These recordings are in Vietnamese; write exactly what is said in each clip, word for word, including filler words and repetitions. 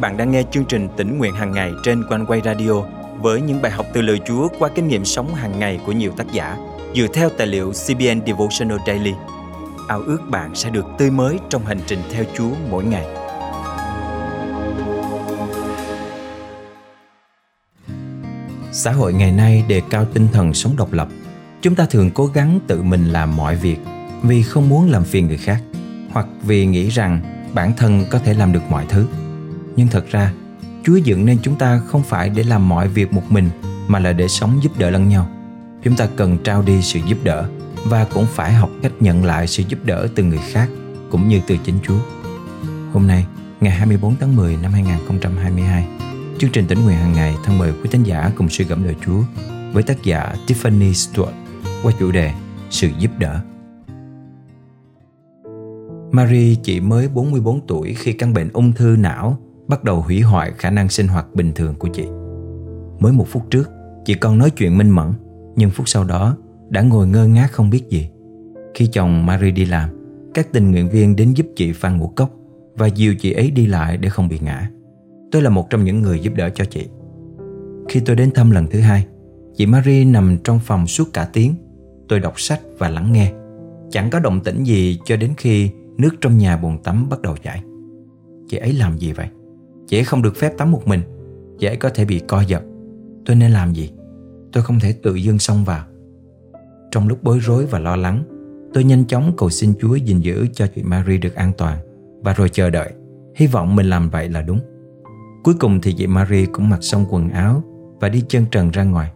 bạn đang nghe chương trình Tỉnh Nguyện Hàng Ngày trên Quang Quay Radio với những bài học từ lời Chúa qua kinh nghiệm sống hàng ngày của nhiều tác giả dựa theo tài liệu xê bê en Devotional Daily. Ao ước bạn sẽ được tươi mới trong hành trình theo Chúa mỗi ngày. Xã hội ngày nay đề cao tinh thần sống độc lập. Chúng ta thường cố gắng tự mình làm mọi việc vì không muốn làm phiền người khác, hoặc vì nghĩ rằng bản thân có thể làm được mọi thứ. Nhưng thật ra, Chúa dựng nên chúng ta không phải để làm mọi việc một mình, mà là để sống giúp đỡ lẫn nhau. Chúng ta cần trao đi sự giúp đỡ, và cũng phải học cách nhận lại sự giúp đỡ từ người khác, cũng như từ chính Chúa. Hôm nay, ngày hai mươi bốn tháng mười năm hai nghìn không trăm hai mươi hai, chương trình Tỉnh Nguyện Hàng Ngày thân mời quý thính giả cùng suy gẫm lời Chúa với tác giả Tiffany Stuart qua chủ đề Sự giúp đỡ. Marie chỉ mới bốn mươi bốn tuổi khi căn bệnh ung thư não bắt đầu hủy hoại khả năng sinh hoạt bình thường của chị. Mới một phút trước, chị còn nói chuyện minh mẫn, nhưng phút sau đó đã ngồi ngơ ngác không biết gì. Khi chồng Marie đi làm, các tình nguyện viên đến giúp chị phan ngũ cốc và dìu chị ấy đi lại để không bị ngã. Tôi là một trong những người giúp đỡ cho chị. Khi tôi đến thăm lần thứ hai, chị Marie nằm trong phòng suốt cả tiếng. Tôi đọc sách và lắng nghe. Chẳng có động tĩnh gì cho đến khi nước trong nhà bồn tắm bắt đầu chảy. Chị ấy làm gì vậy? Chị ấy không được phép tắm một mình. Chị ấy có thể bị co giật. Tôi nên làm gì? Tôi không thể tự dưng xông vào. Trong lúc bối rối và lo lắng, tôi nhanh chóng cầu xin Chúa gìn giữ cho chị Marie được an toàn, và rồi chờ đợi, hy vọng mình làm vậy là đúng. Cuối cùng thì chị Marie cũng mặc xong quần áo và đi chân trần ra ngoài.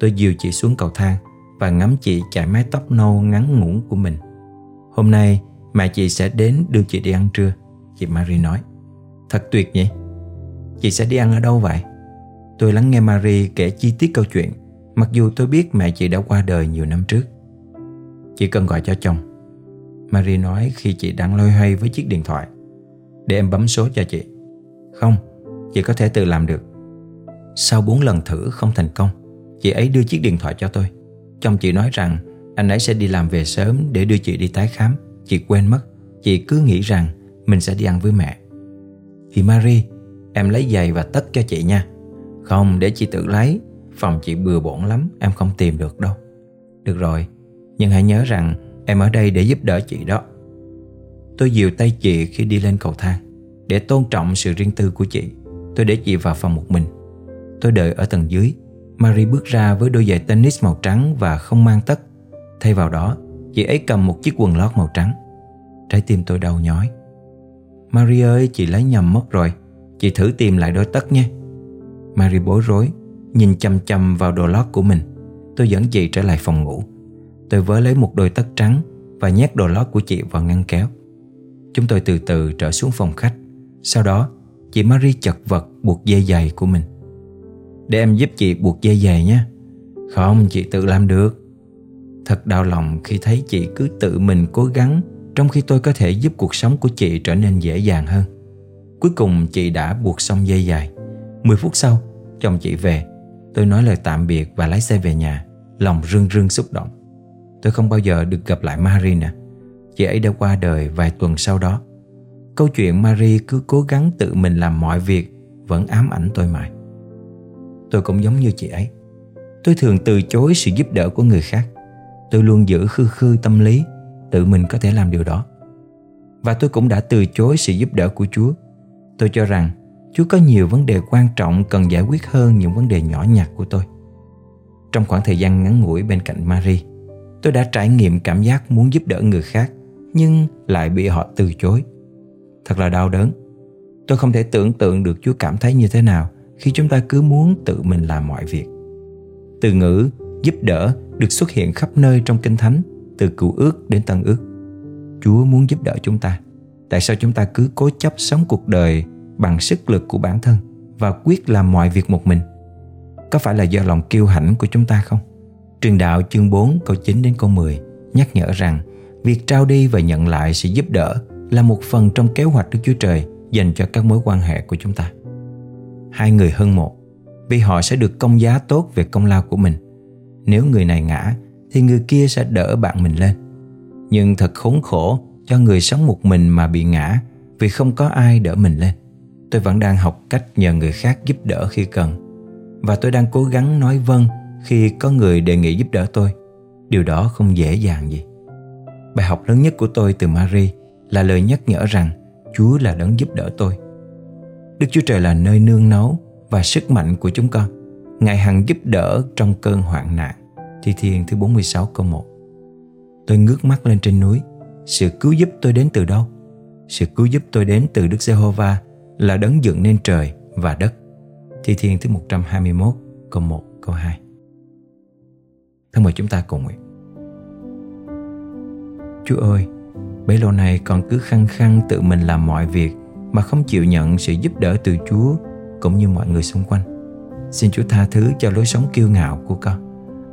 Tôi dìu chị xuống cầu thang và ngắm chị chải mái tóc nâu ngắn ngủn của mình. Hôm nay mẹ chị sẽ đến đưa chị đi ăn trưa, chị Marie nói. Thật tuyệt nhỉ? Chị sẽ đi ăn ở đâu vậy? Tôi lắng nghe Marie kể chi tiết câu chuyện, mặc dù tôi biết mẹ chị đã qua đời nhiều năm trước. Chị cần gọi cho chồng, Marie nói khi chị đang loay hoay với chiếc điện thoại. Để em bấm số cho chị. Không, chị có thể tự làm được. Sau bốn lần thử không thành công, chị ấy đưa chiếc điện thoại cho tôi. Chồng chị nói rằng anh ấy sẽ đi làm về sớm để đưa chị đi tái khám. Chị quên mất, chị cứ nghĩ rằng mình sẽ đi ăn với mẹ. Thì Marie, em lấy giày và tất cho chị nha. Không, để chị tự lấy. Phòng chị bừa bộn lắm, em không tìm được đâu. Được rồi, nhưng hãy nhớ rằng em ở đây để giúp đỡ chị đó. Tôi dìu tay chị khi đi lên cầu thang. Để tôn trọng sự riêng tư của chị, tôi để chị vào phòng một mình. Tôi đợi ở tầng dưới. Marie bước ra với đôi giày tennis màu trắng và không mang tất. Thay vào đó, chị ấy cầm một chiếc quần lót màu trắng. Trái tim tôi đau nhói. Marie ơi, chị lấy nhầm mất rồi. Chị thử tìm lại đôi tất nhé. Marie bối rối, nhìn chằm chằm vào đồ lót của mình. Tôi dẫn chị trở lại phòng ngủ. Tôi vớ lấy một đôi tất trắng và nhét đồ lót của chị vào ngăn kéo. Chúng tôi từ từ trở xuống phòng khách. Sau đó, chị Marie chật vật buộc dây giày của mình. Để em giúp chị buộc dây giày nhé. Không, chị tự làm được. Thật đau lòng khi thấy chị cứ tự mình cố gắng, trong khi tôi có thể giúp cuộc sống của chị trở nên dễ dàng hơn. Cuối cùng chị đã buộc xong dây giày. Mười phút sau, chồng chị về. Tôi nói lời tạm biệt và lái xe về nhà, lòng rưng rưng xúc động. Tôi không bao giờ được gặp lại Marie nè. Chị ấy đã qua đời vài tuần sau đó. Câu chuyện Marie cứ cố gắng tự mình làm mọi việc vẫn ám ảnh tôi mãi. Tôi cũng giống như chị ấy. Tôi thường từ chối sự giúp đỡ của người khác. Tôi luôn giữ khư khư tâm lý tự mình có thể làm điều đó. Và tôi cũng đã từ chối sự giúp đỡ của Chúa. Tôi cho rằng Chúa có nhiều vấn đề quan trọng cần giải quyết hơn những vấn đề nhỏ nhặt của tôi. Trong khoảng thời gian ngắn ngủi bên cạnh Marie, tôi đã trải nghiệm cảm giác muốn giúp đỡ người khác nhưng lại bị họ từ chối. Thật là đau đớn. Tôi không thể tưởng tượng được Chúa cảm thấy như thế nào khi chúng ta cứ muốn tự mình làm mọi việc. Từ ngữ giúp đỡ được xuất hiện khắp nơi trong Kinh Thánh, từ Cựu Ước đến Tân Ước. Chúa muốn giúp đỡ chúng ta. Tại sao chúng ta cứ cố chấp sống cuộc đời bằng sức lực của bản thân và quyết làm mọi việc một mình? Có phải là do lòng kiêu hãnh của chúng ta không? Truyền đạo chương bốn câu chín đến câu mười nhắc nhở rằng việc trao đi và nhận lại sự giúp đỡ là một phần trong kế hoạch Đức Chúa Trời dành cho các mối quan hệ của chúng ta. Hai người hơn một, vì họ sẽ được công giá tốt về công lao của mình. Nếu người này ngã thì người kia sẽ đỡ bạn mình lên. Nhưng thật khốn khổ cho người sống một mình mà bị ngã vì không có ai đỡ mình lên. tôi vẫn đang học cách nhờ người khác giúp đỡ khi cần, và tôi đang cố gắng nói vâng khi có người đề nghị giúp đỡ tôi. Điều đó không dễ dàng gì. Bài học lớn nhất của tôi từ Marie là lời nhắc nhở rằng Chúa là đấng giúp đỡ tôi. Đức Chúa Trời là nơi nương náu và sức mạnh của chúng con. Ngài hằng giúp đỡ trong cơn hoạn nạn. Thi Thiên thứ bốn mươi sáu câu một. Tôi ngước mắt lên trên núi. Sự cứu giúp tôi đến từ đâu? Sự cứu giúp tôi đến từ Đức Giê-hô-va là đấng dựng nên trời và đất. Thi Thiên thứ một trăm hai mươi mốt câu một câu hai. Thân mời chúng ta cầu nguyện. Chúa ơi, bấy lâu nay con cứ khăng khăng tự mình làm mọi việc mà không chịu nhận sự giúp đỡ từ Chúa cũng như mọi người xung quanh. Xin Chúa tha thứ cho lối sống kiêu ngạo của con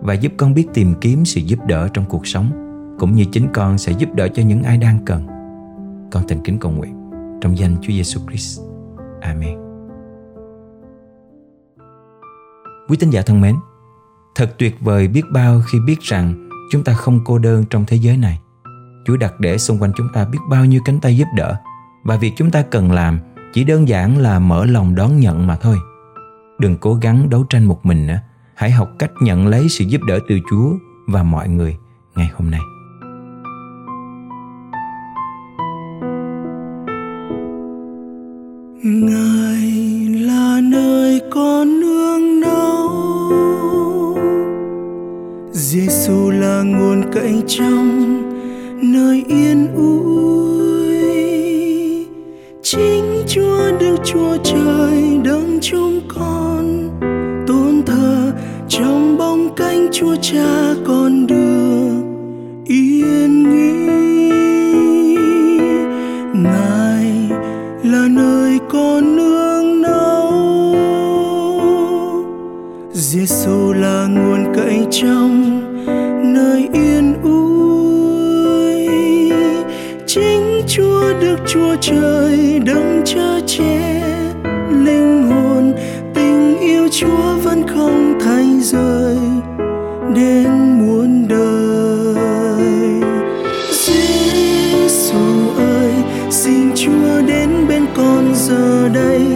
và giúp con biết tìm kiếm sự giúp đỡ trong cuộc sống, cũng như chính con sẽ giúp đỡ cho những ai đang cần. Con thành kính cầu nguyện trong danh Chúa Giêsu Christ. Amen. Quý tín giả thân mến, thật tuyệt vời biết bao khi biết rằng chúng ta không cô đơn trong thế giới này. Chúa đặt để xung quanh chúng ta biết bao nhiêu cánh tay giúp đỡ, và việc chúng ta cần làm chỉ đơn giản là mở lòng đón nhận mà thôi. Đừng cố gắng đấu tranh một mình nữa. Hãy học cách nhận lấy sự giúp đỡ từ Chúa và mọi người ngày hôm nay. Ngài là nơi con nương náu, Giê-xu là nguồn cội trong nơi yên ủi. Chính Chúa Đức Chúa Trời đấng chúng con tôn thờ, trong bóng cánh Chúa Cha con được yên nghỉ. Ngài là nơi con nương náu, Giê-xu là nguồn cội trong nơi yên ủi. Chính Chúa Đức Chúa Trời đấng chở che linh hồn, tình yêu Chúa vẫn không thay rời đến muôn đời. Giê-xu ơi, xin Chúa đến bên con giờ đây.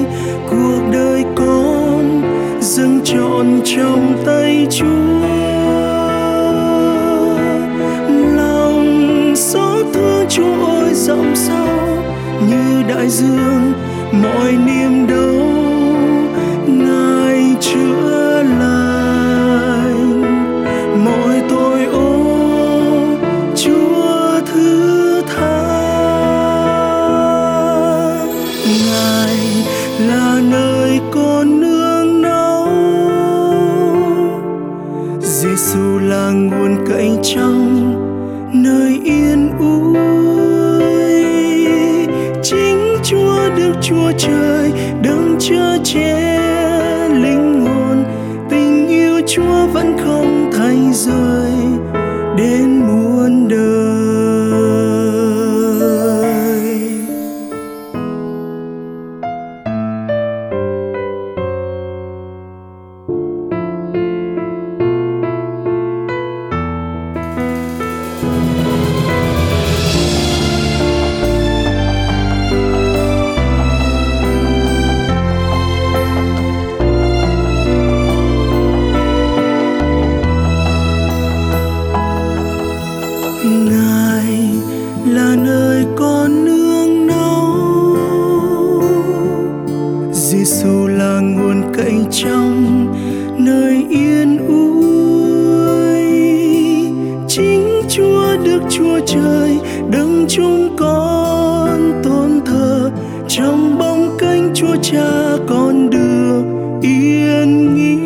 Cuộc đời con dâng trọn trong tay Chúa. Lòng xót thương Chúa ơi rộng sâu như đại dương, mọi niềm đau Ngài chữa lành, mọi tội ô Chúa thứ tha. Ngài là nơi con nương náu, Giê-xu là nguồn cội trong nơi yên ủi. Chính Chúa Đức Chúa Trời đấng chở che linh hồn, tình yêu Chúa vẫn không thay rời đến muôn đời. Ngài là nơi con nương náu, Giê-xu là nguồn cội trong nơi yên ủi. Chính Chúa Đức Chúa Trời đấng chúng con tôn thờ, trong bóng cánh Chúa Cha con được yên nghỉ.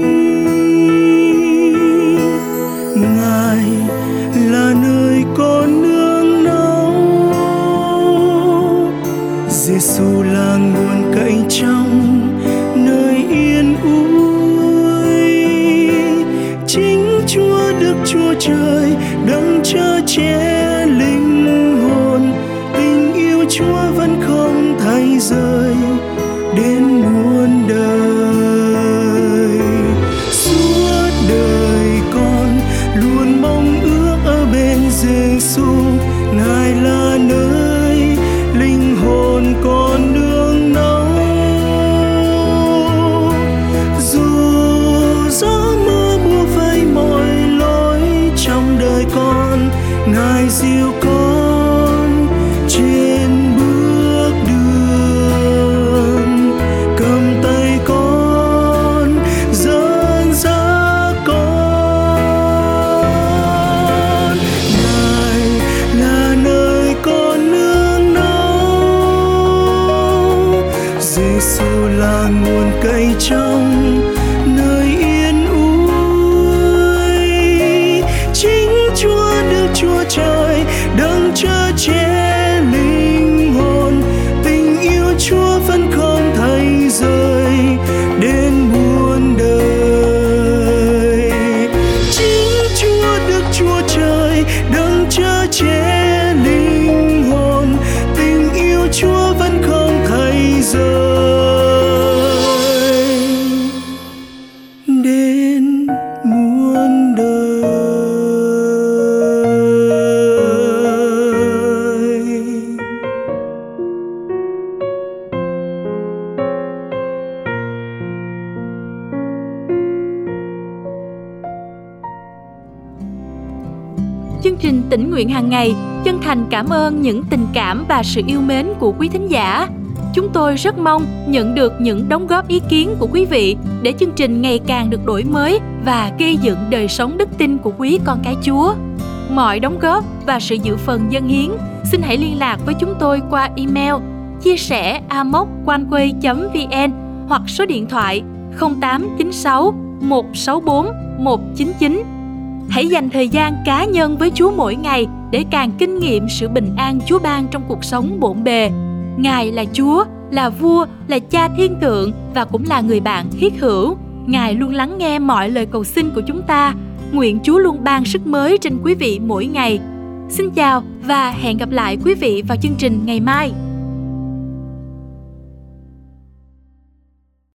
Giê-xu là nguồn cội trong nơi yên ủi. Chính Chúa Đức Chúa Trời đấng chở che linh hồn, tình yêu Chúa vẫn không thay rời đến muôn đời. Suốt đời con luôn mong ước ở bên Giê-xu. Ngài là nơi con nương náu. Giêsu là nguồn cây trong nơi yên ủi. Chính Chúa Đức Chúa Trời đấng chở che linh hồn, tình yêu Chúa vẫn không thay rời đến muôn đời. Chính Chúa Đức Chúa Trời đấng chở che linh hồn, tình yêu Chúa vẫn không thay rời. Chương trình Tỉnh Nguyện Hàng Ngày chân thành cảm ơn những tình cảm và sự yêu mến của quý thính giả. Chúng tôi rất mong nhận được những đóng góp ý kiến của quý vị để chương trình ngày càng được đổi mới và gây dựng đời sống đức tin của quý con cái Chúa. Mọi đóng góp và sự dự phần dâng hiến, xin hãy liên lạc với chúng tôi qua email chia sẻ a m o c quang quay chấm v n hoặc số điện thoại không tám chín sáu một sáu bốn một chín chín. Hãy dành thời gian cá nhân với Chúa mỗi ngày để càng kinh nghiệm sự bình an Chúa ban trong cuộc sống bộn bề. Ngài là Chúa, là Vua, là Cha Thiên Thượng và cũng là người bạn thiết hữu. Ngài luôn lắng nghe mọi lời cầu xin của chúng ta. Nguyện Chúa luôn ban sức mới trên quý vị mỗi ngày. Xin chào và hẹn gặp lại quý vị vào chương trình ngày mai.